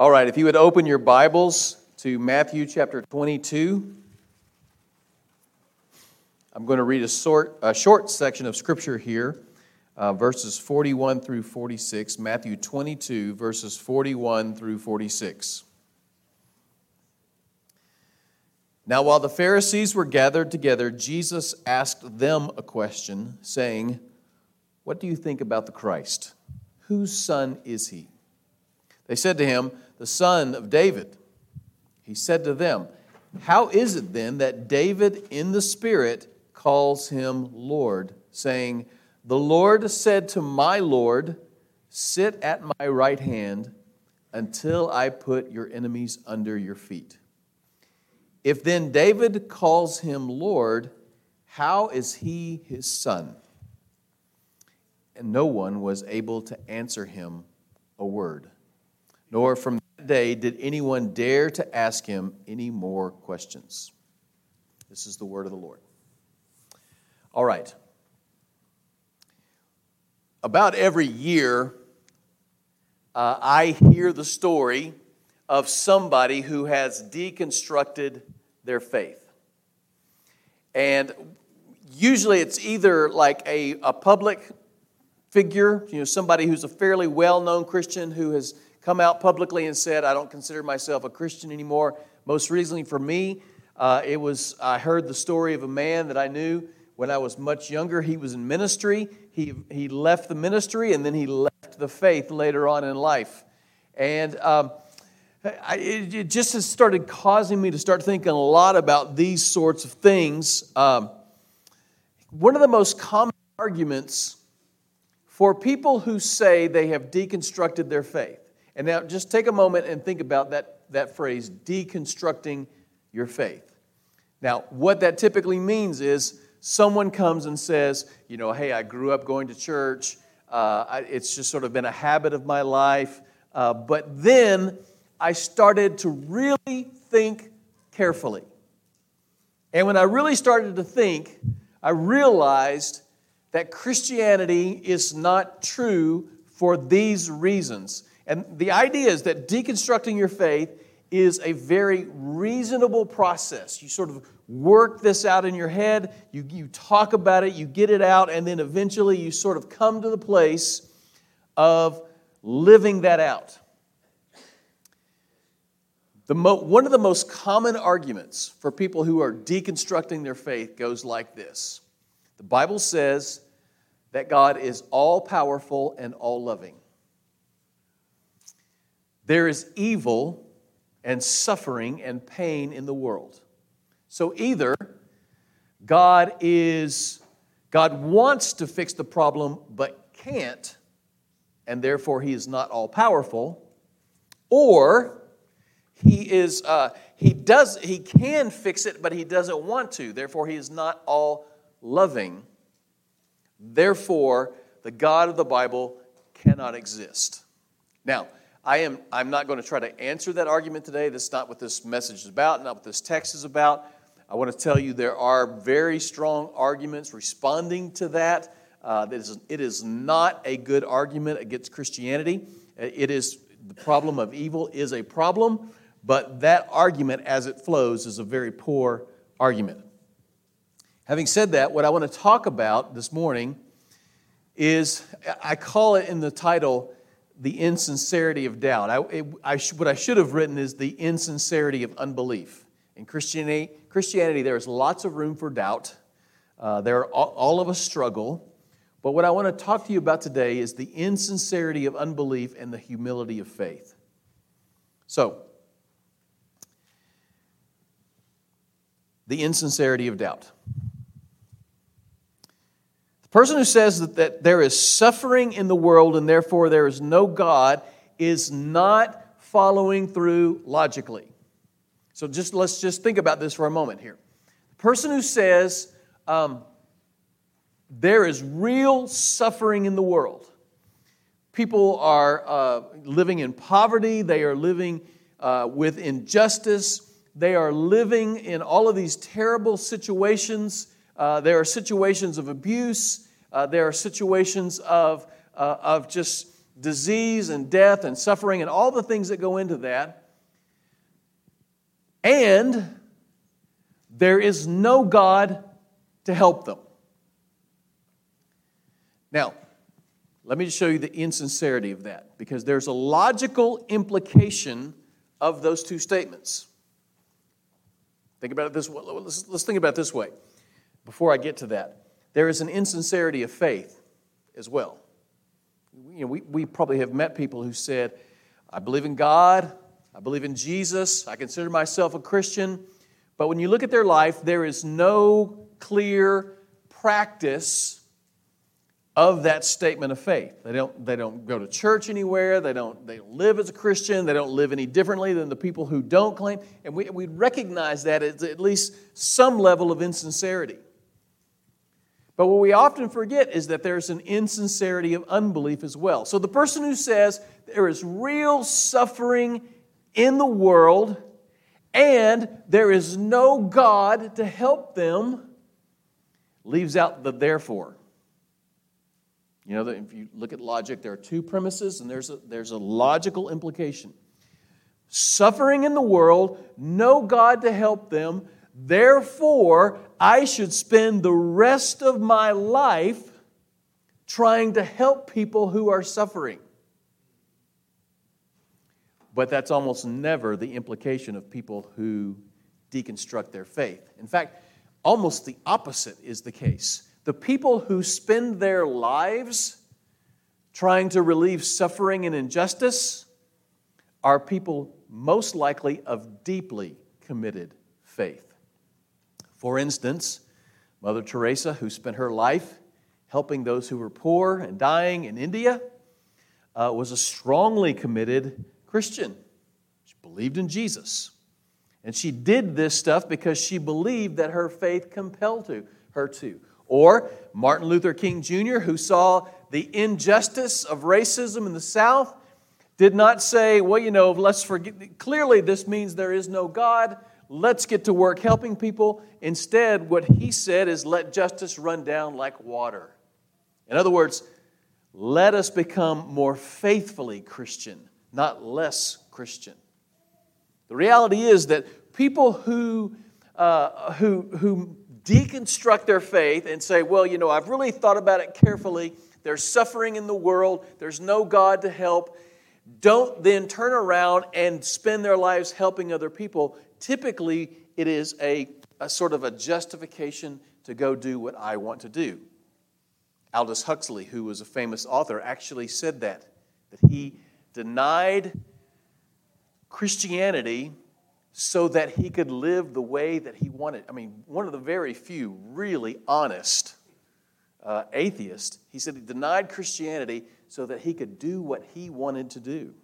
All right, if you would open your Bibles to Matthew chapter 22. I'm going to read a short section of Scripture here, verses 41 through 46, Matthew 22, verses 41 through 46. Now while the Pharisees were gathered together, Jesus asked them a question, saying, "What do you think about the Christ? Whose son is he?" They said to him, "The son of David." He said to them, "How is it then that David in the Spirit calls him Lord, saying, 'The Lord said to my Lord, sit at my right hand until I put your enemies under your feet.' If then David calls him Lord, how is he his son?" And no one was able to answer him a word. Nor from that day did anyone dare to ask him any more questions. This is the word of the Lord. All right. About every year, I hear the story of somebody who has deconstructed their faith. And usually it's either like a public figure, you know, somebody who's a fairly well-known Christian who has come out publicly and said, "I don't consider myself a Christian anymore." Most recently for me, I heard the story of a man that I knew when I was much younger. He was in ministry. He left the ministry, and then he left the faith later on in life. And it just has started causing me to start thinking a lot about these sorts of things. One of the most common arguments for people who say they have deconstructed their faith. And now just take a moment and think about that phrase, deconstructing your faith. Now, what that typically means is someone comes and says, you know, "Hey, I grew up going to church. It's just sort of been a habit of my life. But then I started to really think carefully. And when I really started to think, I realized that Christianity is not true for these reasons." And the idea is that deconstructing your faith is a very reasonable process. You sort of work this out in your head, you talk about it, you get it out, and then eventually you sort of come to the place of living that out. One of the most common arguments for people who are deconstructing their faith goes like this. The Bible says that God is all-powerful and all-loving. There is evil and suffering and pain in the world. So either God wants to fix the problem but can't, and therefore he is not all-powerful, or he can fix it but he doesn't want to, therefore he is not all-loving. Therefore, the God of the Bible cannot exist. Now, I'm not going to try to answer that argument today. That's not what this message is about, not what this text is about. I want to tell you there are very strong arguments responding to that. It is not a good argument against Christianity. It is the problem of evil is a problem, but that argument as it flows is a very poor argument. Having said that, what I want to talk about this morning is, I call it in the title, the insincerity of doubt. What I should have written is the insincerity of unbelief. In Christianity, there is lots of room for doubt. All of us struggle. But what I want to talk to you about today is the insincerity of unbelief and the humility of faith. So, the insincerity of doubt. The person who says that there is suffering in the world and therefore there is no God is not following through logically. So let's just think about this for a moment here. The person who says there is real suffering in the world. People are living in poverty. They are living with injustice. They are living in all of these terrible situations. There are situations of abuse. There are situations of just disease and death and suffering and all the things that go into that. And there is no God to help them. Now, let me just show you the insincerity of that, because there's a logical implication of those two statements. Think about it this way. Let's think about it this way. Before I get to that, there is an insincerity of faith as well. You know, we probably have met people who said, "I believe in God, I believe in Jesus, I consider myself a Christian," but when you look at their life, there is no clear practice of that statement of faith. They don't go to church anywhere. They don't live as a Christian. They don't live any differently than the people who don't claim. And we recognize that as at least some level of insincerity. But what we often forget is that there's an insincerity of unbelief as well. So the person who says there is real suffering in the world and there is no God to help them leaves out the therefore. You know, if you look at logic, there are two premises, and there's a logical implication. Suffering in the world, no God to help them, therefore I should spend the rest of my life trying to help people who are suffering. But that's almost never the implication of people who deconstruct their faith. In fact, almost the opposite is the case. The people who spend their lives trying to relieve suffering and injustice are people most likely of deeply committed faith. For instance, Mother Teresa, who spent her life helping those who were poor and dying in India, was a strongly committed Christian. She believed in Jesus. And she did this stuff because she believed that her faith compelled her to. Or Martin Luther King Jr., who saw the injustice of racism in the South, did not say, well, you know, let's forget. Clearly this means there is no God. Let's get to work helping people. Instead, what he said is, let justice run down like water. In other words, let us become more faithfully Christian, not less Christian. The reality is that people who deconstruct their faith and say, well, you know, I've really thought about it carefully. There's suffering in the world. There's no God to help. Don't then turn around and spend their lives helping other people. Typically, it is a sort of a justification to go do what I want to do. Aldous Huxley, who was a famous author, actually said that he denied Christianity so that he could live the way that he wanted. I mean, one of the very few really honest atheists, he said he denied Christianity so that he could do what he wanted to do.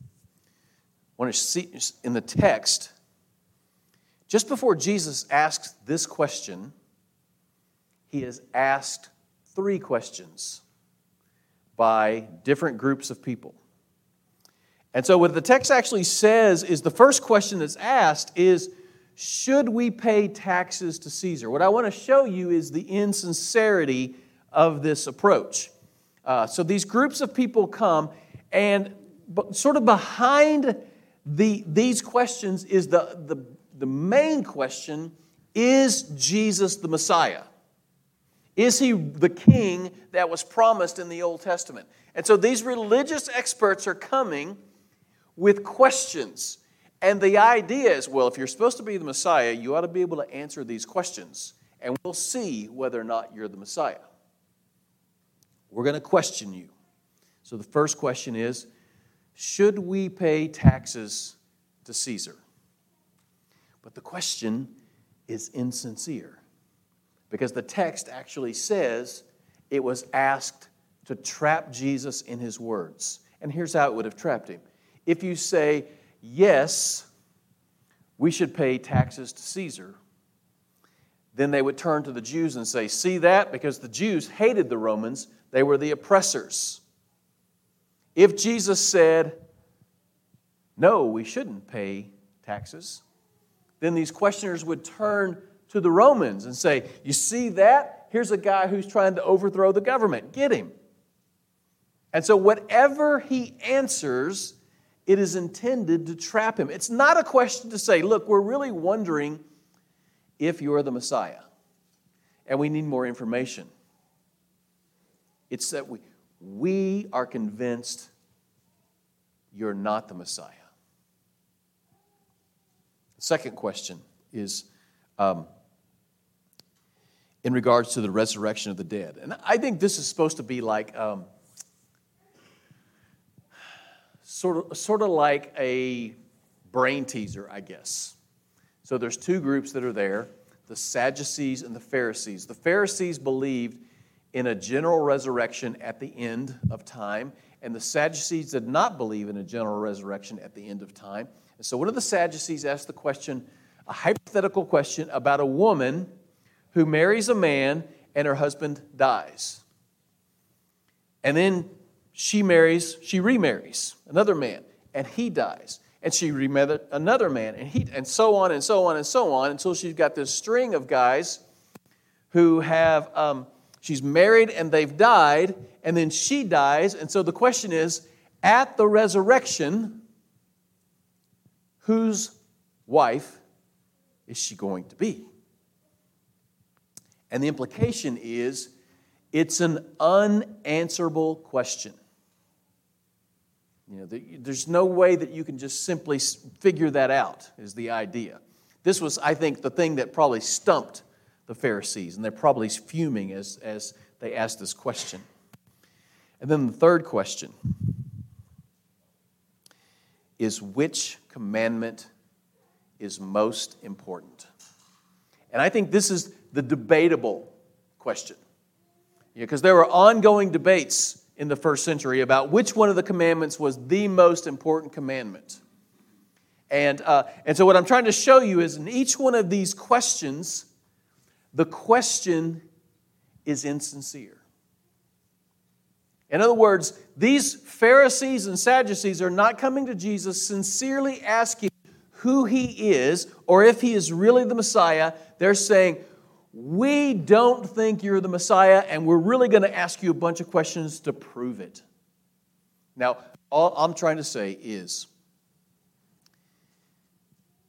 I want to see in the text, just before Jesus asks this question, he is asked three questions by different groups of people. And so what the text actually says is the first question that's asked is, should we pay taxes to Caesar? What I want to show you is the insincerity of this approach. So these groups of people come, and sort of behind these questions is the main question, is Jesus the Messiah? Is he the king that was promised in the Old Testament? And so these religious experts are coming with questions. And the idea is, well, if you're supposed to be the Messiah, you ought to be able to answer these questions. And we'll see whether or not you're the Messiah. We're going to question you. So the first question is, should we pay taxes to Caesar? But the question is insincere, because the text actually says it was asked to trap Jesus in his words. And here's how it would have trapped him. If you say, yes, we should pay taxes to Caesar, then they would turn to the Jews and say, see that? Because the Jews hated the Romans. They were the oppressors. If Jesus said, no, we shouldn't pay taxes, then these questioners would turn to the Romans and say, you see that? Here's a guy who's trying to overthrow the government. Get him. And so whatever he answers, it is intended to trap him. It's not a question to say, look, we're really wondering if you're the Messiah, and we need more information. It's that we are convinced you're not the Messiah. The second question is in regards to the resurrection of the dead. And I think this is supposed to be like sort of like a brain teaser, I guess. So there's two groups that are there, the Sadducees and the Pharisees. The Pharisees believed in a general resurrection at the end of time, and the Sadducees did not believe in a general resurrection at the end of time. And so one of the Sadducees asked the question, a hypothetical question about a woman who marries a man and her husband dies. And then she remarries another man, and he dies. And she remarries another man, and so on and so on and so on, until she's got this string of guys who have, she's married and they've died, and then she dies. And so the question is, at the resurrection, whose wife is she going to be? And the implication is, it's an unanswerable question. You know, there's no way that you can just simply figure that out, is the idea. This was, I think, the thing that probably stumped the Pharisees, and they're probably fuming as they asked this question. And then the third question is, which commandment is most important? And I think this is the debatable question. Because there were ongoing debates in the first century about which one of the commandments was the most important commandment. And so what I'm trying to show you is in each one of these questions, the question is insincere. In other words, these Pharisees and Sadducees are not coming to Jesus sincerely asking who he is or if he is really the Messiah. They're saying, we don't think you're the Messiah, and we're really going to ask you a bunch of questions to prove it. Now, all I'm trying to say is,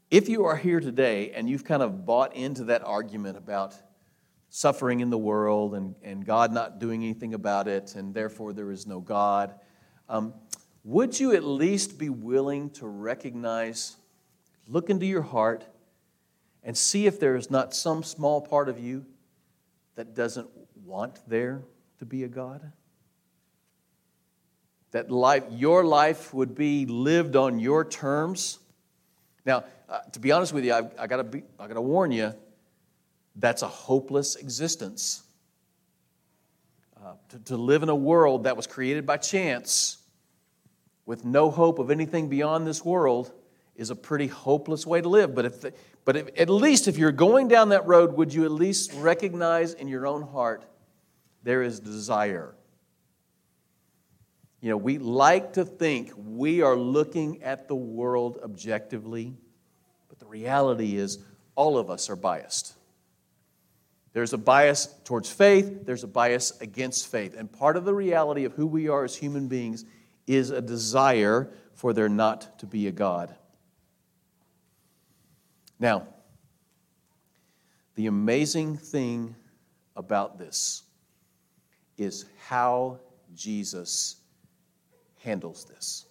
if you are here today and you've kind of bought into that argument about suffering in the world and God not doing anything about it, and therefore there is no God, would you at least be willing to recognize, look into your heart, and see if there is not some small part of you that doesn't want there to be a God? That your life would be lived on your terms? Now, to be honest with you, I gotta warn you, that's a hopeless existence. To live in a world that was created by chance with no hope of anything beyond this world is a pretty hopeless way to live. But at least if you're going down that road, would you at least recognize in your own heart there is desire? You know, we like to think we are looking at the world objectively, but the reality is all of us are biased. There's a bias towards faith. There's a bias against faith. And part of the reality of who we are as human beings is a desire for there not to be a God. Now, the amazing thing about this is how Jesus handles this.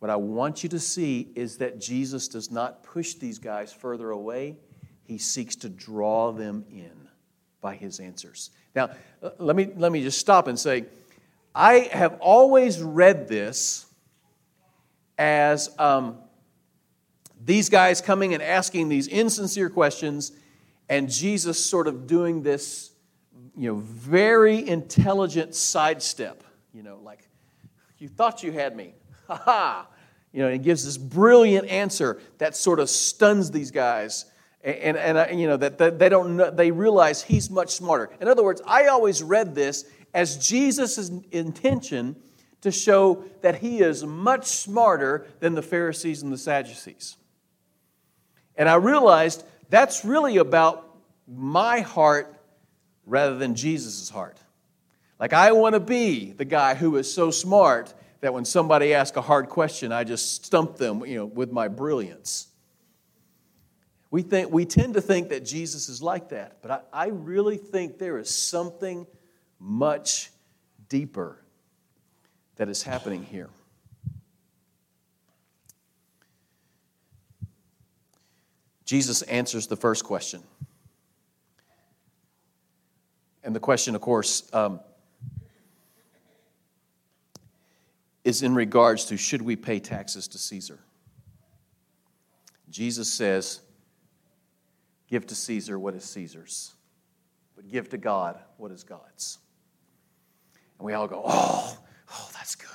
What I want you to see is that Jesus does not push these guys further away. He seeks to draw them in by his answers. Now, let me just stop and say, I have always read this as these guys coming and asking these insincere questions, and Jesus sort of doing this, you know, very intelligent sidestep. You know, like, you thought you had me. Ha ha! You know, and he gives this brilliant answer that sort of stuns these guys. And you know, that they don't know, they realize he's much smarter. In other words, I always read this as Jesus' intention to show that he is much smarter than the Pharisees and the Sadducees. And I realized that's really about my heart rather than Jesus' heart. Like, I want to be the guy who is so smart that when somebody asks a hard question, I just stump them, with my brilliance. We tend to think that Jesus is like that, but I really think there is something much deeper that is happening here. Jesus answers the first question. And the question, of course, is in regards to, should we pay taxes to Caesar? Jesus says, give to Caesar what is Caesar's, but give to God what is God's. And we all go, oh, that's good.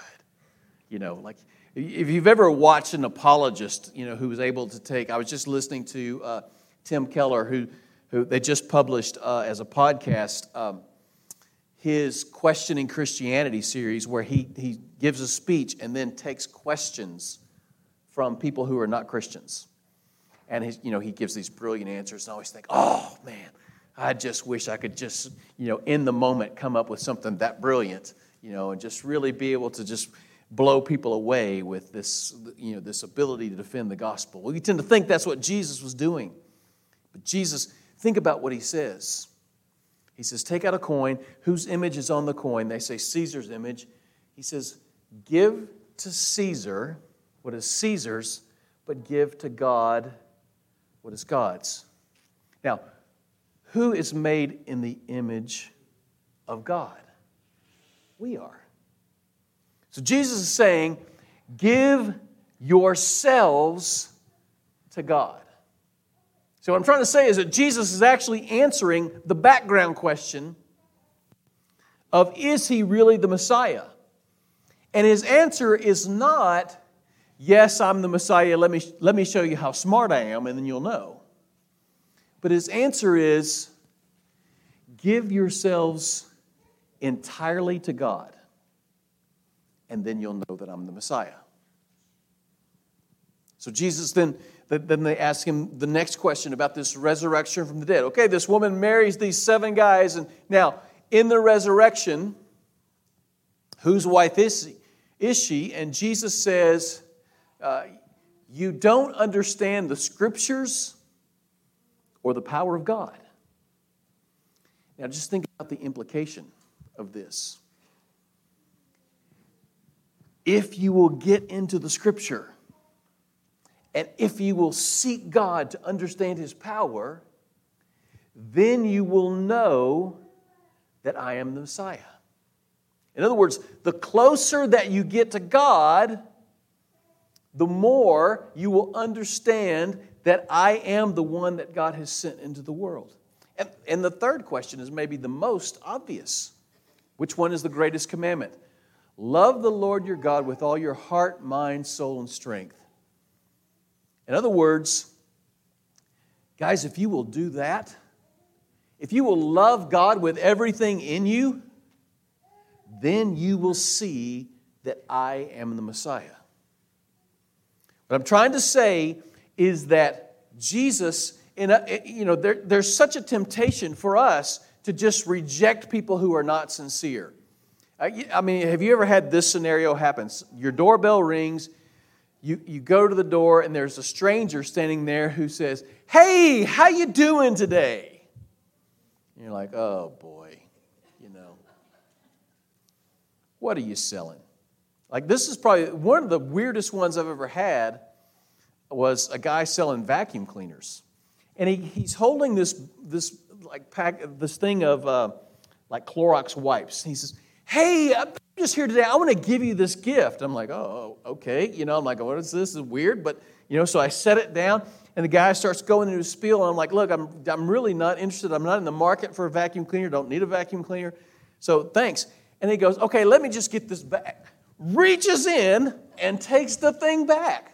Like if you've ever watched an apologist, who was able to take, I was just listening to Tim Keller, who they just published as a podcast, his Questioning Christianity series, where he gives a speech and then takes questions from people who are not Christians. And he gives these brilliant answers, and I always think, oh man, I just wish I could just, in the moment come up with something that brilliant, and just really be able to just blow people away with this, this ability to defend the gospel. Well, you tend to think that's what Jesus was doing. But Jesus, think about what he says. He says, take out a coin. Whose image is on the coin? They say Caesar's image. He says, give to Caesar what is Caesar's, but give to God what is God's. Now, who is made in the image of God? We are. So Jesus is saying, give yourselves to God. So what I'm trying to say is that Jesus is actually answering the background question of, is he really the Messiah? And his answer is not, yes, I'm the Messiah, let me show you how smart I am, and then you'll know. But his answer is, give yourselves entirely to God, and then you'll know that I'm the Messiah. So Jesus then they ask him the next question about this resurrection from the dead. Okay, this woman marries these 7 guys, and now in the resurrection, whose wife is she? And Jesus says, you don't understand the Scriptures or the power of God. Now just think about the implication of this. If you will get into the Scripture, and if you will seek God to understand his power, then you will know that I am the Messiah. In other words, the closer that you get to God, the more you will understand that I am the one that God has sent into the world. And the third question is maybe the most obvious. Which one is the greatest commandment? Love the Lord your God with all your heart, mind, soul, and strength. In other words, guys, if you will do that, if you will love God with everything in you, then you will see that I am the Messiah. What I'm trying to say is that Jesus, there's such a temptation for us to just reject people who are not sincere. I mean, have you ever had this scenario happen? Your doorbell rings. You go to the door, and there's a stranger standing there who says, hey, how you doing today? And you're like, oh, boy, What are you selling? Like, this is probably one of the weirdest ones I've ever had, was a guy selling vacuum cleaners. And he's holding this like pack, this thing of like Clorox wipes. He says, hey, I'm just here today. I want to give you this gift. I'm like, oh, okay. I'm like, what is this? This is weird. But, so I set it down, and the guy starts going into his spiel. And I'm like, look, I'm really not interested. I'm not in the market for a vacuum cleaner. Don't need a vacuum cleaner. So thanks. And he goes, okay, let me just get this back. Reaches in and takes the thing back.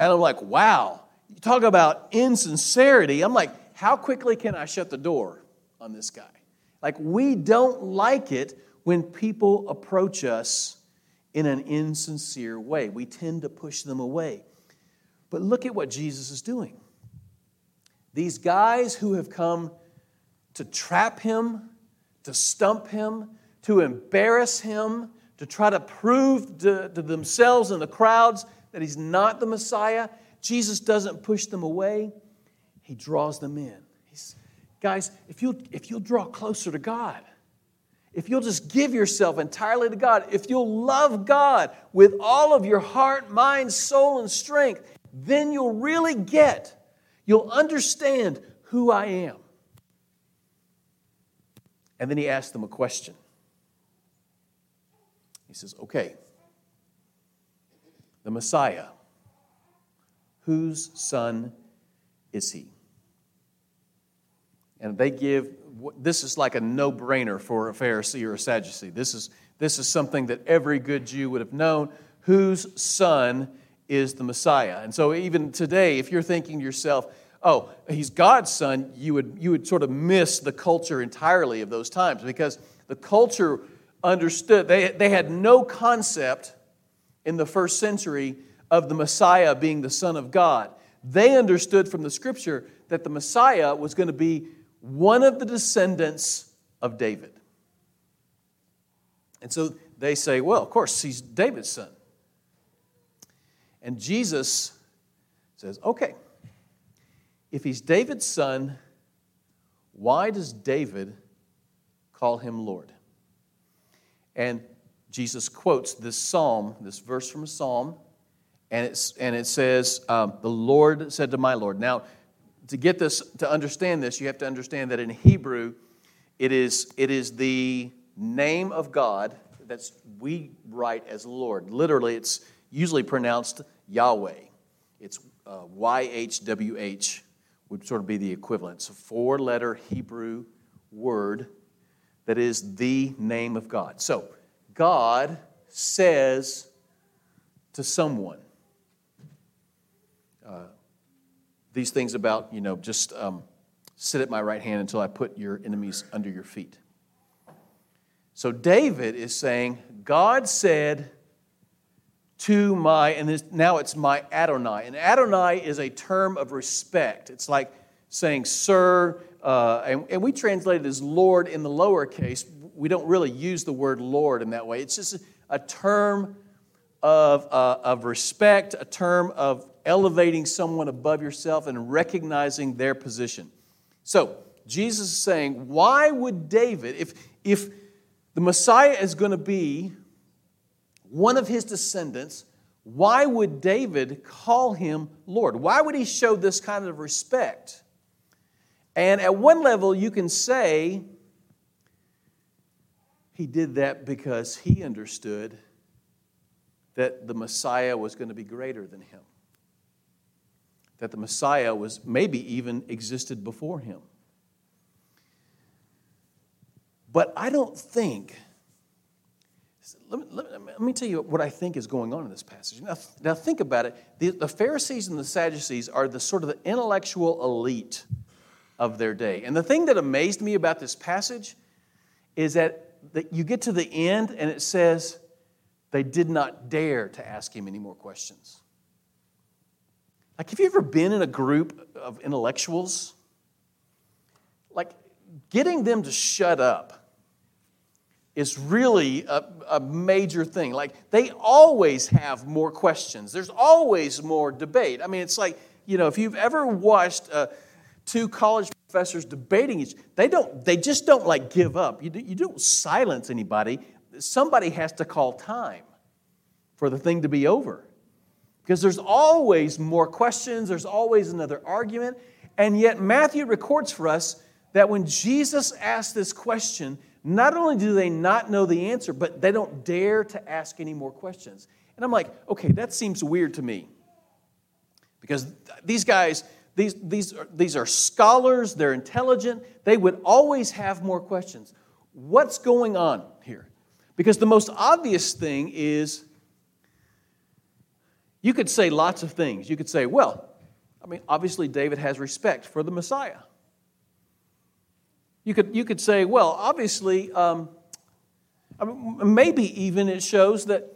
And I'm like, wow. You talk about insincerity. I'm like, how quickly can I shut the door on this guy? Like, we don't like it when people approach us in an insincere way. We tend to push them away. But look at what Jesus is doing. These guys who have come to trap him, to stump him, to embarrass him, to try to prove to themselves and the crowds that he's not the Messiah. Jesus doesn't push them away. He draws them in. Guys, if you'll draw closer to God, if you'll just give yourself entirely to God, if you'll love God with all of your heart, mind, soul, and strength, then you'll understand who I am. And then he asked them a question. He says, okay, the Messiah, whose son is he? And they give, this is like a no-brainer for a Pharisee or a Sadducee. This is something that every good Jew would have known. Whose son is the Messiah? And so even today, if you're thinking to yourself, oh, he's God's son, you would sort of miss the culture entirely of those times, because the culture understood, they had no concept in the first century of the Messiah being the Son of God. They understood from the Scripture that the Messiah was going to be one of the descendants of David. And so they say, well, of course, he's David's son. And Jesus says, okay, if he's David's son, why does David call him Lord? And Jesus quotes this psalm, this verse from a psalm, and it says, the Lord said to my Lord. Now, to get this, to understand this, you have to understand that in Hebrew, it is the name of God that we write as Lord. Literally, it's usually pronounced Yahweh. It's YHWH. Would sort of be the equivalent. It's a four-letter Hebrew word that is the name of God. So, God says to someone these things about, just sit at my right hand until I put your enemies under your feet. So, David is saying, God said to my, and now it's my Adonai. And Adonai is a term of respect. It's like saying, sir, and we translate it as Lord in the lower case. We don't really use the word Lord in that way. It's just a term of respect, a term of elevating someone above yourself and recognizing their position. So, Jesus is saying, why would David, if the Messiah is going to be one of his descendants, why would David call him Lord? Why would he show this kind of respect? And at one level, you can say he did that because he understood that the Messiah was going to be greater than him, that the Messiah was maybe even existed before him. But I don't think... Let me tell you what I think is going on in this passage. Now think about it. The Pharisees and the Sadducees are the sort of the intellectual elite of their day. And the thing that amazed me about this passage is that you get to the end and it says they did not dare to ask him any more questions. Like, have you ever been in a group of intellectuals? Like, getting them to shut up is really a major thing. Like, they always have more questions. There's always more debate. I mean, it's like, if you've ever watched two college professors debating each other, they just don't like give up. You don't silence anybody. Somebody has to call time for the thing to be over, because there's always more questions. There's always another argument. And yet Matthew records for us that when Jesus asked this question, not only do they not know the answer, but they don't dare to ask any more questions. And I'm like, okay, that seems weird to me, because these guys, these are scholars, they're intelligent, they would always have more questions. What's going on here? Because the most obvious thing is, you could say lots of things. You could say, well, I mean, obviously David has respect for the Messiah. You could say, well, obviously, maybe even it shows that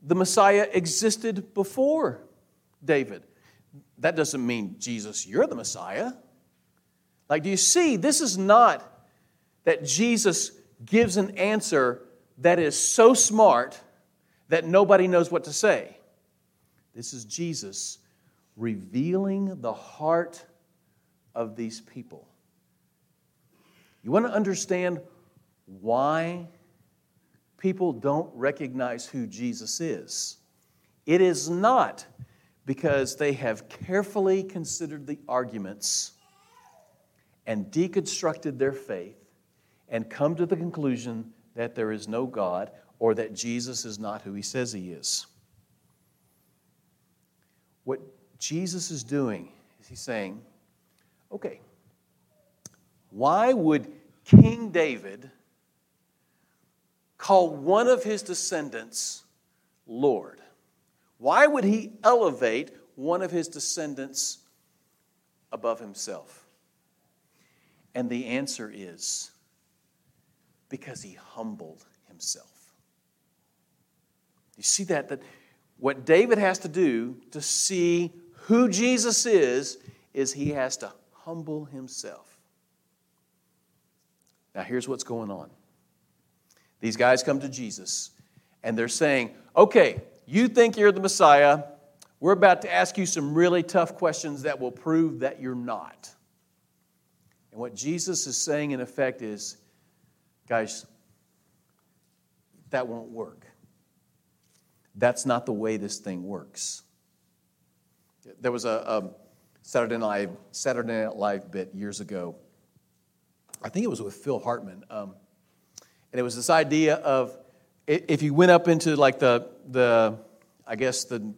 the Messiah existed before David. That doesn't mean, Jesus, you're the Messiah. Like, do you see, this is not that Jesus gives an answer that is so smart that nobody knows what to say. This is Jesus revealing the heart of these people. You want to understand why people don't recognize who Jesus is? It is not because they have carefully considered the arguments and deconstructed their faith and come to the conclusion that there is no God or that Jesus is not who he says he is. What Jesus is doing is he's saying, okay, why would King David call one of his descendants Lord? Why would he elevate one of his descendants above himself? And the answer is because he humbled himself. You see that what David has to do to see who Jesus is he has to humble himself. Now here's what's going on. These guys come to Jesus and they're saying, okay, you think you're the Messiah. We're about to ask you some really tough questions that will prove that you're not. And what Jesus is saying in effect is, guys, that won't work. That's not the way this thing works. There was a Saturday Night Live bit years ago. I think it was with Phil Hartman. And it was this idea of, if you went up into like the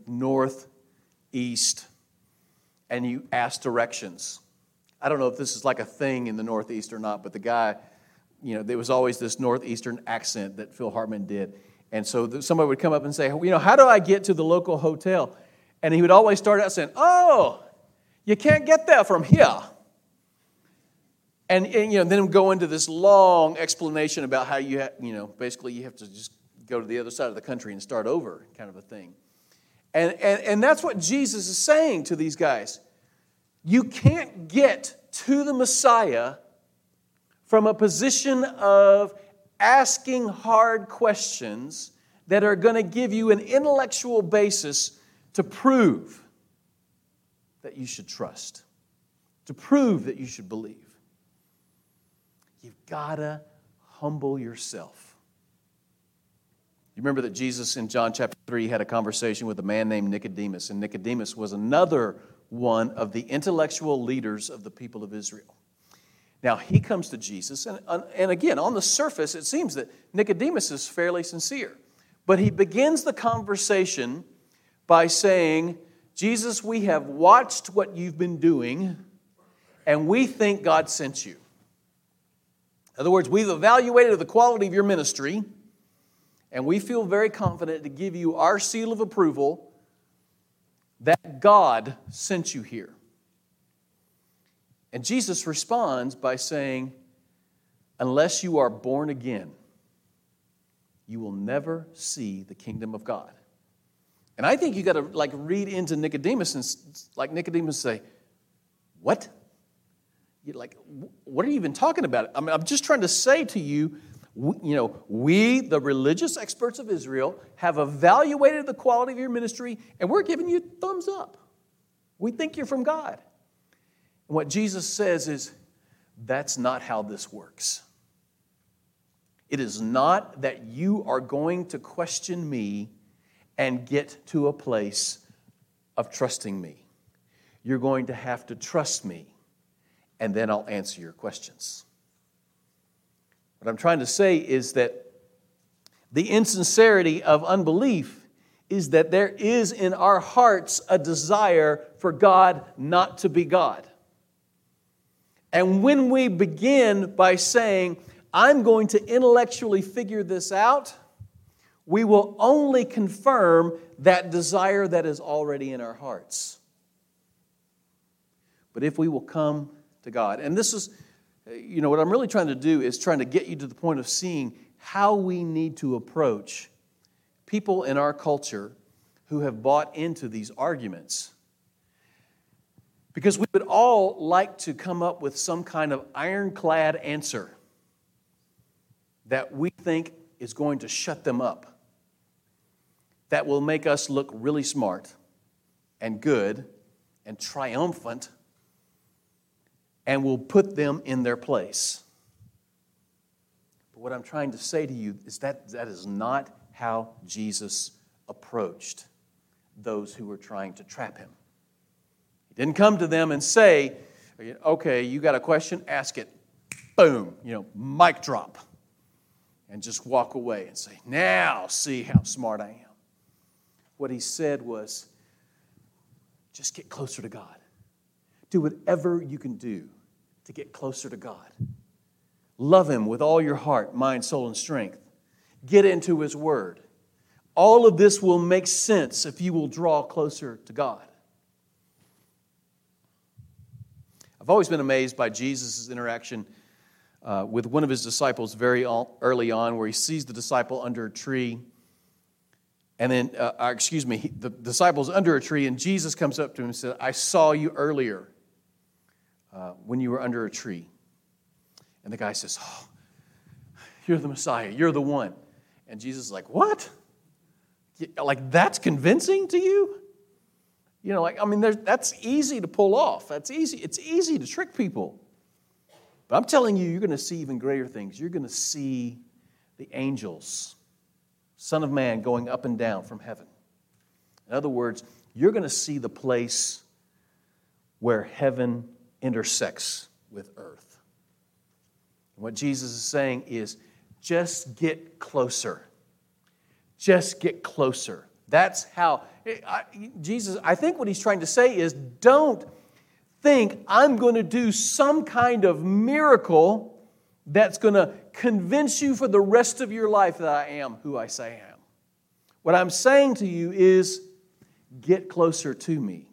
northeast and you asked directions. I don't know if this is like a thing in the northeast or not, but the guy, there was always this northeastern accent that Phil Hartman did. And so somebody would come up and say, how do I get to the local hotel? And he would always start out saying, oh, you can't get there from here. And then go into this long explanation about how basically you have to just go to the other side of the country and start over, kind of a thing. And that's what Jesus is saying to these guys. You can't get to the Messiah from a position of asking hard questions that are going to give you an intellectual basis to prove that you should trust, to prove that you should believe. You've got to humble yourself. You remember that Jesus in John chapter 3 had a conversation with a man named Nicodemus, and Nicodemus was another one of the intellectual leaders of the people of Israel. Now, he comes to Jesus, and again, on the surface, it seems that Nicodemus is fairly sincere. But he begins the conversation by saying, Jesus, we have watched what you've been doing, and we think God sent you. In other words, we've evaluated the quality of your ministry, and we feel very confident to give you our seal of approval that God sent you here. And Jesus responds by saying, unless you are born again, you will never see the kingdom of God. And I think you got to read into Nicodemus and Nicodemus say, what? You're like, what are you even talking about? I mean, I'm just trying to say to you, we, the religious experts of Israel, have evaluated the quality of your ministry, and we're giving you thumbs up. We think you're from God. And what Jesus says is, that's not how this works. It is not that you are going to question me and get to a place of trusting me. You're going to have to trust me, and then I'll answer your questions. What I'm trying to say is that the insincerity of unbelief is that there is in our hearts a desire for God not to be God. And when we begin by saying, I'm going to intellectually figure this out, we will only confirm that desire that is already in our hearts. But if we will come to God, and this is, what I'm really trying to do is trying to get you to the point of seeing how we need to approach people in our culture who have bought into these arguments. Because we would all like to come up with some kind of ironclad answer that we think is going to shut them up, that will make us look really smart and good and triumphant and will put them in their place. But what I'm trying to say to you is that that is not how Jesus approached those who were trying to trap him. He didn't come to them and say, okay, you got a question? Ask it. Boom, mic drop. And just walk away and say, now see how smart I am. What he said was, just get closer to God. Do whatever you can do to get closer to God. Love him with all your heart, mind, soul, and strength. Get into his word. All of this will make sense if you will draw closer to God. I've always been amazed by Jesus' interaction with one of his disciples very early on, where he sees the disciple under a tree. And then, the disciple's under a tree, and Jesus comes up to him and says, I saw you earlier when you were under a tree. And the guy says, oh, you're the Messiah. You're the one. And Jesus is like, what? Like, that's convincing to you? That's easy to pull off. That's easy. It's easy to trick people. But I'm telling you, you're going to see even greater things. You're going to see the angels, Son of Man, going up and down from heaven. In other words, you're going to see the place where heaven intersects with earth. And what Jesus is saying is, just get closer. Just get closer. That's how, Jesus, I think what he's trying to say is, don't think I'm going to do some kind of miracle that's going to convince you for the rest of your life that I am who I say I am. What I'm saying to you is, get closer to me.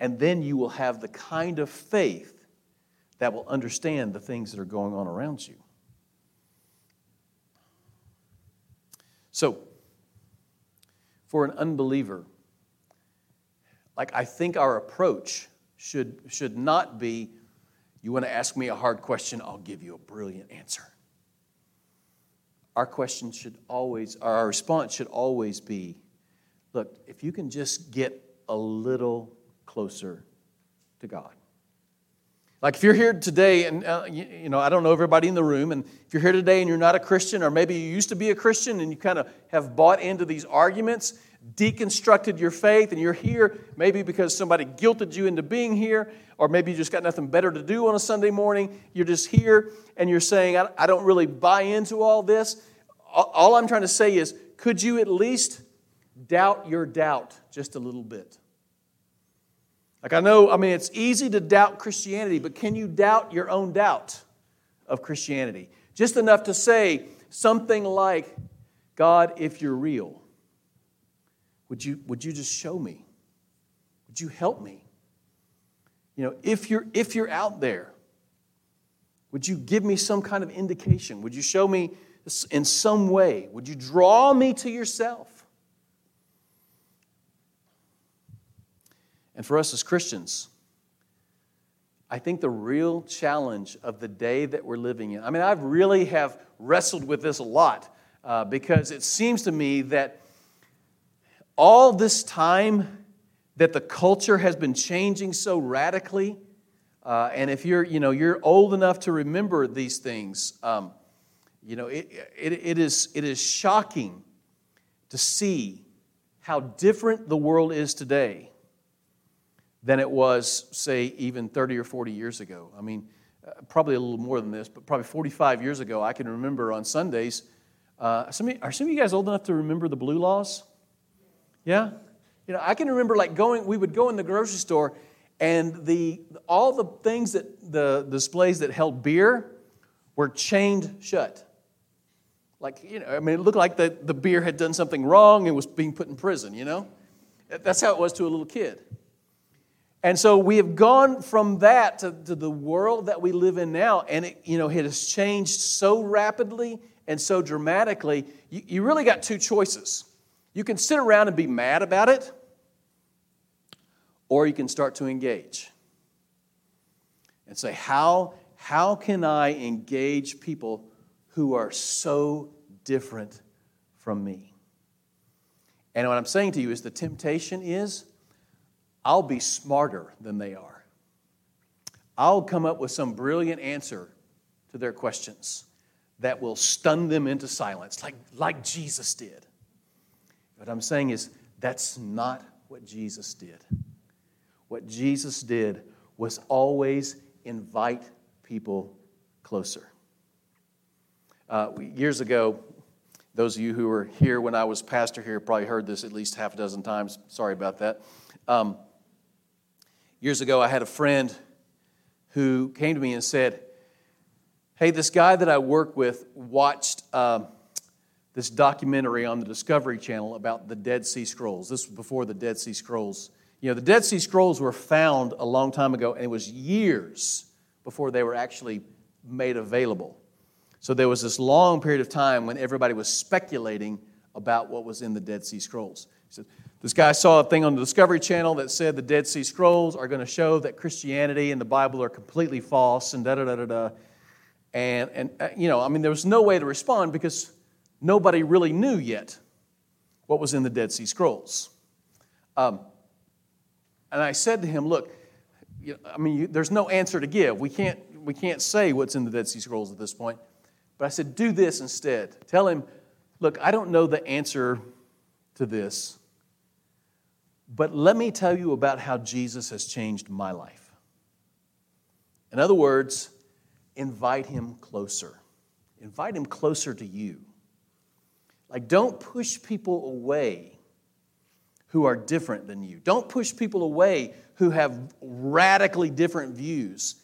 And then you will have the kind of faith that will understand the things that are going on around you. So, for an unbeliever, I think our approach should not be, you want to ask me a hard question, I'll give you a brilliant answer. Our response should always be, look, if you can just get a little closer to God. If you're here today, and I don't know everybody in the room, and if you're here today and you're not a Christian, or maybe you used to be a Christian and you kind of have bought into these arguments, deconstructed your faith, and you're here maybe because somebody guilted you into being here, or maybe you just got nothing better to do on a Sunday morning, you're just here and you're saying, I don't really buy into all this. All I'm trying to say is, could you at least doubt your doubt just a little bit? It's easy to doubt Christianity, but can you doubt your own doubt of Christianity? Just enough to say something like, God, if you're real, would you just show me? Would you help me? If you're out there, would you give me some kind of indication? Would you show me in some way? Would you draw me to yourself? And for us as Christians, I think the real challenge of the day that we're living in, I really have wrestled with this a lot because it seems to me that all this time that the culture has been changing so radically, and if you're old enough to remember these things, it is shocking to see how different the world is today than it was, say, even 30 or 40 years ago. Probably a little more than this, but probably 45 years ago, I can remember on Sundays. Are some of you guys old enough to remember the blue laws? Yeah? I can remember we would go in the grocery store and all the things that the displays that held beer were chained shut. It looked like the beer had done something wrong and was being put in prison, That's how it was to a little kid. And so we have gone from that to the world that we live in now, and it has changed so rapidly and so dramatically. You really got two choices. You can sit around and be mad about it, or you can start to engage and say, how can I engage people who are so different from me. And what I'm saying to you is the temptation is, I'll be smarter than they are. I'll come up with some brilliant answer to their questions that will stun them into silence, like Jesus did. What I'm saying is, that's not what Jesus did. What Jesus did was always invite people closer. Years ago, those of you who were here when I was pastor here probably heard this at least half a dozen times. Sorry about that. Years ago, I had a friend who came to me and said, hey, this guy that I work with watched this documentary on the Discovery Channel about the Dead Sea Scrolls. This was before the Dead Sea Scrolls. You know, the Dead Sea Scrolls were found a long time ago, and it was years before they were actually made available. So there was this long period of time when everybody was speculating about what was in the Dead Sea Scrolls. He said, this guy saw a thing on the Discovery Channel that said the Dead Sea Scrolls are going to show that Christianity and the Bible are completely false and da-da-da-da-da. And you know, I mean, there was no way to respond because nobody really knew yet what was in the Dead Sea Scrolls. And I said to him, look, there's no answer to give. We can't say what's in the Dead Sea Scrolls at this point. But I said, do this instead. Tell him, look, I don't know the answer to this, but let me tell you about how Jesus has changed my life. In other words, invite him closer. Invite him closer to you. Like, don't push people away who are different than you. Don't push people away who have radically different views.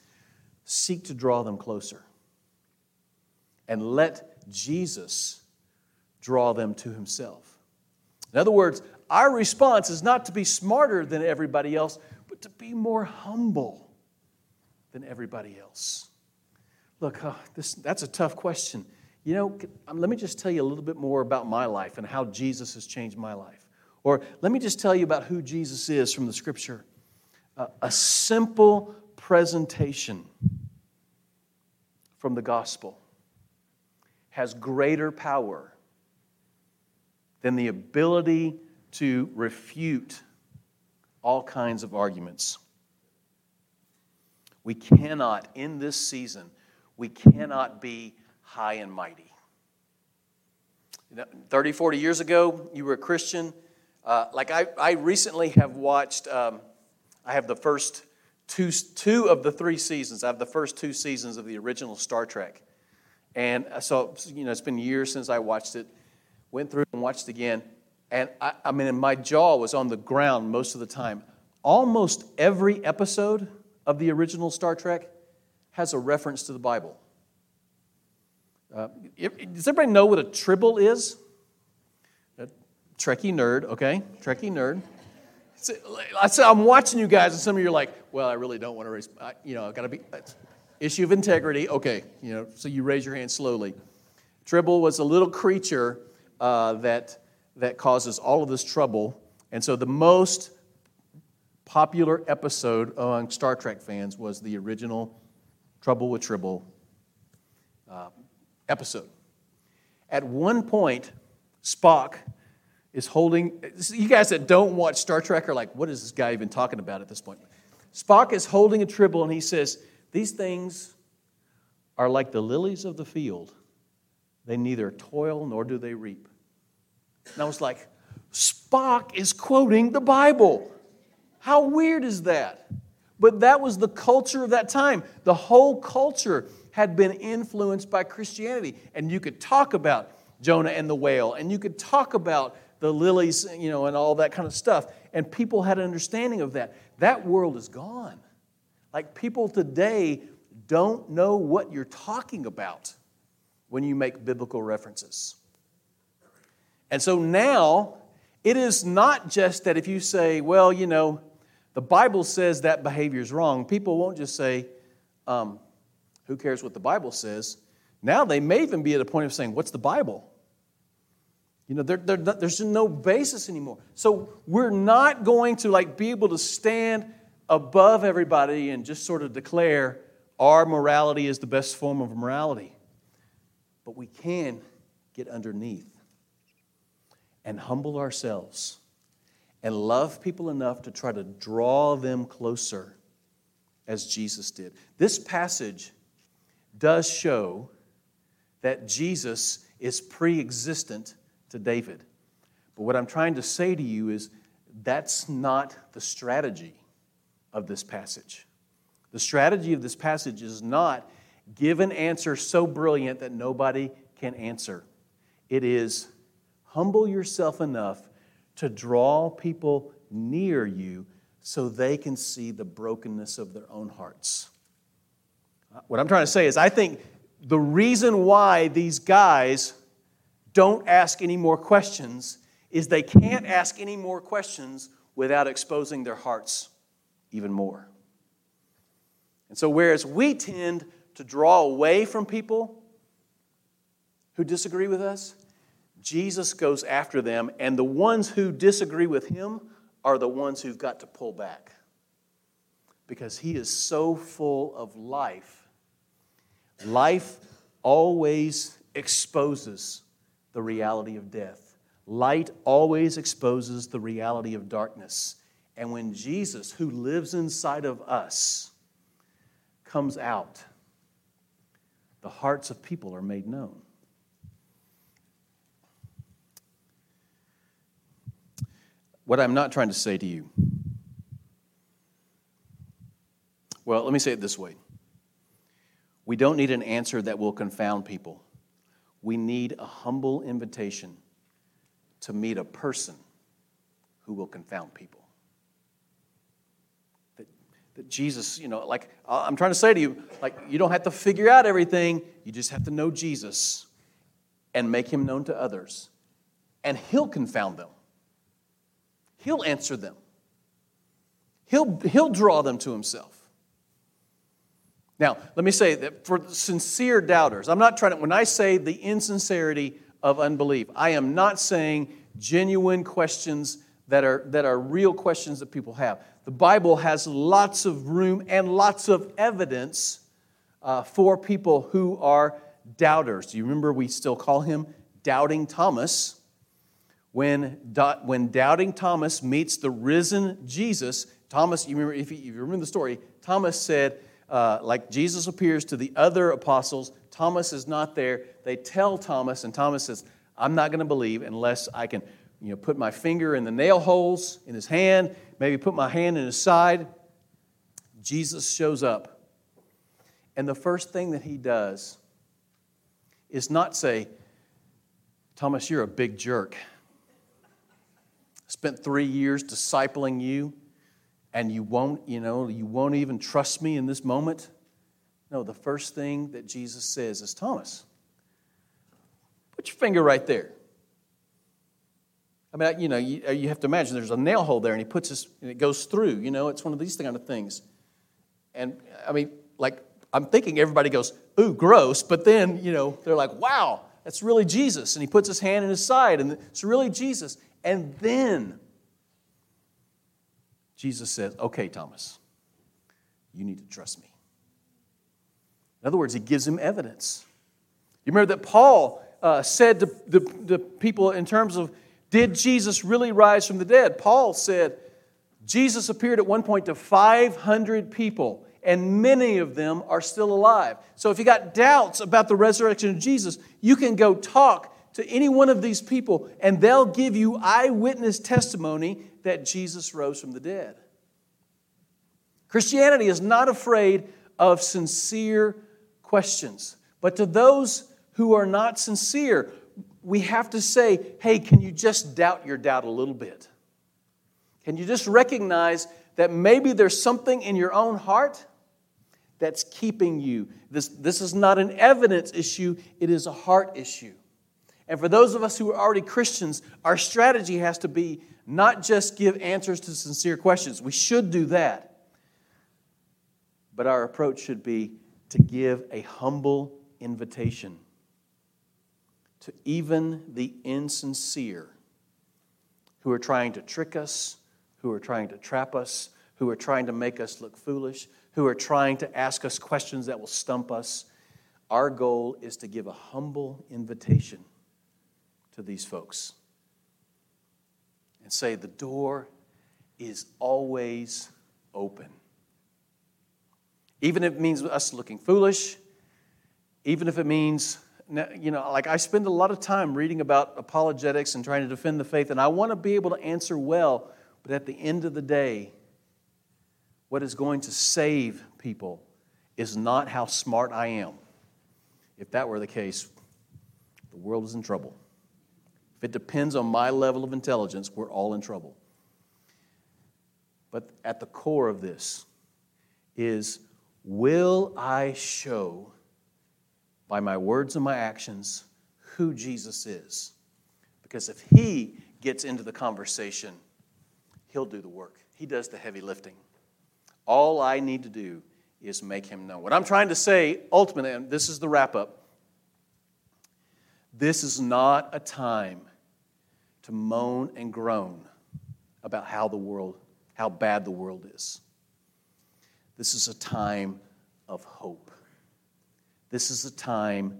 Seek to draw them closer. And let Jesus draw them to himself. In other words, our response is not to be smarter than everybody else, but to be more humble than everybody else. Look, that's a tough question. You know, let me just tell you a little bit more about my life and how Jesus has changed my life. Or let me just tell you about who Jesus is from the Scripture. A simple presentation from the gospel has greater power than the ability to refute all kinds of arguments. We cannot, in this season, we cannot be high and mighty. 30, 40 years ago, you were a Christian. I recently have watched, I have the first two of the three seasons. I have the first two seasons of the original Star Trek. And so, you know, it's been years since I watched it. Went through and watched again. And I mean, my jaw was on the ground most of the time. Almost every episode of the original Star Trek has a reference to the Bible. Does everybody know what a tribble is? A Trekkie nerd, okay? Trekkie nerd. So I'm watching you guys, and some of you are like, well, I really don't want to raise, I've got to be... Issue of integrity, okay, so you raise your hand slowly. Tribble was a little creature that causes all of this trouble. And so the most popular episode among Star Trek fans was the original Trouble with Tribble episode. At one point, Spock is holding... You guys that don't watch Star Trek are like, what is this guy even talking about at this point? Spock is holding a tribble and he says... These things are like the lilies of the field. They neither toil nor do they reap. And I was like, Spock is quoting the Bible. How weird is that? But that was the culture of that time. The whole culture had been influenced by Christianity. And you could talk about Jonah and the whale. And you could talk about the lilies, and all that kind of stuff. And people had an understanding of that. That world is gone. Like, people today don't know what you're talking about when you make biblical references. And so now, it is not just that if you say, well, the Bible says that behavior's wrong. People won't just say, who cares what the Bible says? Now they may even be at a point of saying, what's the Bible? There's no basis anymore. So we're not going to be able to stand above everybody and just sort of declare our morality is the best form of morality. But we can get underneath and humble ourselves and love people enough to try to draw them closer as Jesus did. This passage does show that Jesus is pre-existent to David. But what I'm trying to say to you is that's not the strategy of this passage. The strategy of this passage is not give an answer so brilliant that nobody can answer. It is humble yourself enough to draw people near you so they can see the brokenness of their own hearts. What I'm trying to say is I think the reason why these guys don't ask any more questions is they can't ask any more questions without exposing their hearts even more. And so whereas we tend to draw away from people who disagree with us, Jesus goes after them, and the ones who disagree with him are the ones who've got to pull back because he is so full of life. Life always exposes the reality of death. Light always exposes the reality of darkness. And when Jesus, who lives inside of us, comes out, the hearts of people are made known. What I'm not trying to say to you, well, let me say it this way. We don't need an answer that will confound people. We need a humble invitation to meet a person who will confound people. That Jesus, like I'm trying to say to you, like you don't have to figure out everything. You just have to know Jesus and make him known to others. And he'll confound them. He'll answer them. He'll draw them to himself. Now, let me say that for sincere doubters, I'm not trying to, when I say the insincerity of unbelief, I am not saying genuine questions that are real questions that people have. The Bible has lots of room and lots of evidence for people who are doubters. Do you remember we still call him Doubting Thomas? When Doubting Thomas meets the risen Jesus, Thomas, you remember, if you remember the story, Thomas said, like Jesus appears to the other apostles, Thomas is not there. They tell Thomas, and Thomas says, I'm not going to believe unless I can put my finger in the nail holes in his hand, maybe put my hand in his side. Jesus shows up. And the first thing that he does is not say, Thomas, you're a big jerk. Spent 3 years discipling you, and you won't even trust me in this moment. No, the first thing that Jesus says is, Thomas, put your finger right there. I mean, you have to imagine there's a nail hole there, and he puts his, and it goes through. It's one of these kind of things. And I mean, like I'm thinking everybody goes, ooh, gross. But then they're like, wow, that's really Jesus. And he puts his hand in his side, and it's really Jesus. And then Jesus says, okay, Thomas, you need to trust me. In other words, he gives him evidence. You remember that Paul said to the people in terms of, did Jesus really rise from the dead? Paul said, Jesus appeared at one point to 500 people, and many of them are still alive. So if you got doubts about the resurrection of Jesus, you can go talk to any one of these people, and they'll give you eyewitness testimony that Jesus rose from the dead. Christianity is not afraid of sincere questions. But to those who are not sincere, we have to say, hey, can you just doubt your doubt a little bit? Can you just recognize that maybe there's something in your own heart that's keeping you? This is not an evidence issue. It is a heart issue. And for those of us who are already Christians, our strategy has to be not just give answers to sincere questions. We should do that. But our approach should be to give a humble invitation to even the insincere who are trying to trick us, who are trying to trap us, who are trying to make us look foolish, who are trying to ask us questions that will stump us. Our goal is to give a humble invitation to these folks and say the door is always open. Even if it means us looking foolish, even if it means, you know, like I spend a lot of time reading about apologetics and trying to defend the faith, and I want to be able to answer well, but at the end of the day, what is going to save people is not how smart I am. If that were the case, the world is in trouble. If it depends on my level of intelligence, we're all in trouble. But at the core of this is, will I show by my words and my actions who Jesus is? Because if he gets into the conversation, he'll do the work. He does the heavy lifting. All I need to do is make him known. What I'm trying to say, ultimately, and this is the wrap-up, this is not a time to moan and groan about how bad the world is. This is a time of hope. This is a time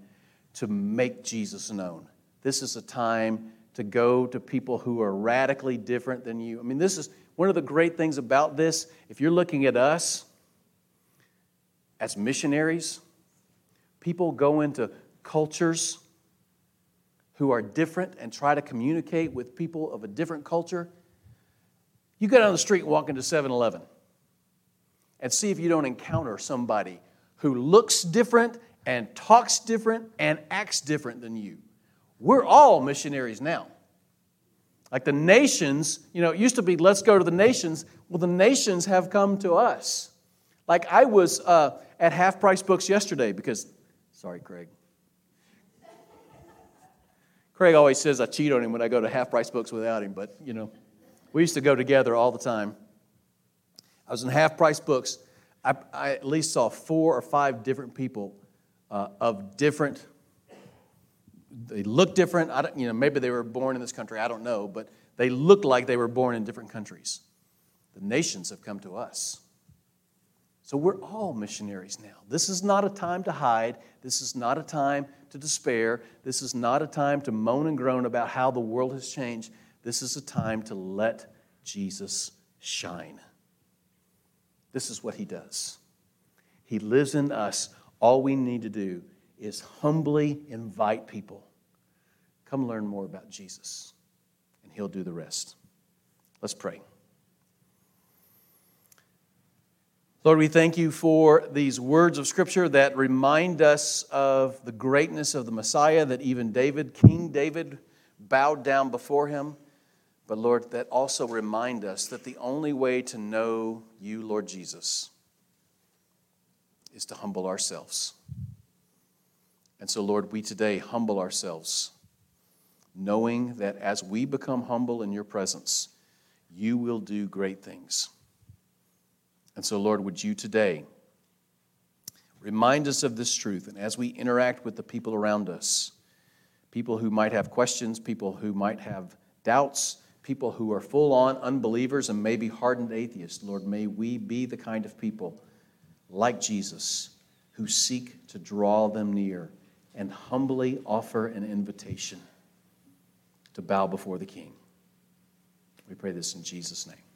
to make Jesus known. This is a time to go to people who are radically different than you. I mean, this is one of the great things about this. If you're looking at us as missionaries, people go into cultures who are different and try to communicate with people of a different culture. You go down the street and walk into 7-Eleven and see if you don't encounter somebody who looks different and talks different and acts different than you. We're all missionaries now. Like the nations, you know, it used to be, let's go to the nations. Well, the nations have come to us. Like I was at Half Price Books yesterday because, sorry, Craig. Craig always says I cheat on him when I go to Half Price Books without him, but, you know, we used to go together all the time. I was in Half Price Books. I at least saw 4 or 5 different people of different, they look different. I don't, you know, maybe they were born in this country. I don't know, but they looked like they were born in different countries. The nations have come to us. So we're all missionaries now. This is not a time to hide. This is not a time to despair. This is not a time to moan and groan about how the world has changed. This is a time to let Jesus shine. This is what he does. He lives in us. All we need to do is humbly invite people. Come learn more about Jesus, and he'll do the rest. Let's pray. Lord, we thank you for these words of Scripture that remind us of the greatness of the Messiah, that even David, King David, bowed down before him. But Lord, that also remind us that the only way to know you, Lord Jesus, is to humble ourselves. And so, Lord, we today humble ourselves, knowing that as we become humble in your presence, you will do great things. And so, Lord, would you today remind us of this truth, and as we interact with the people around us, people who might have questions, people who might have doubts, people who are full-on unbelievers and maybe hardened atheists, Lord, may we be the kind of people like Jesus who seek to draw them near and humbly offer an invitation to bow before the King. We pray this in Jesus' name.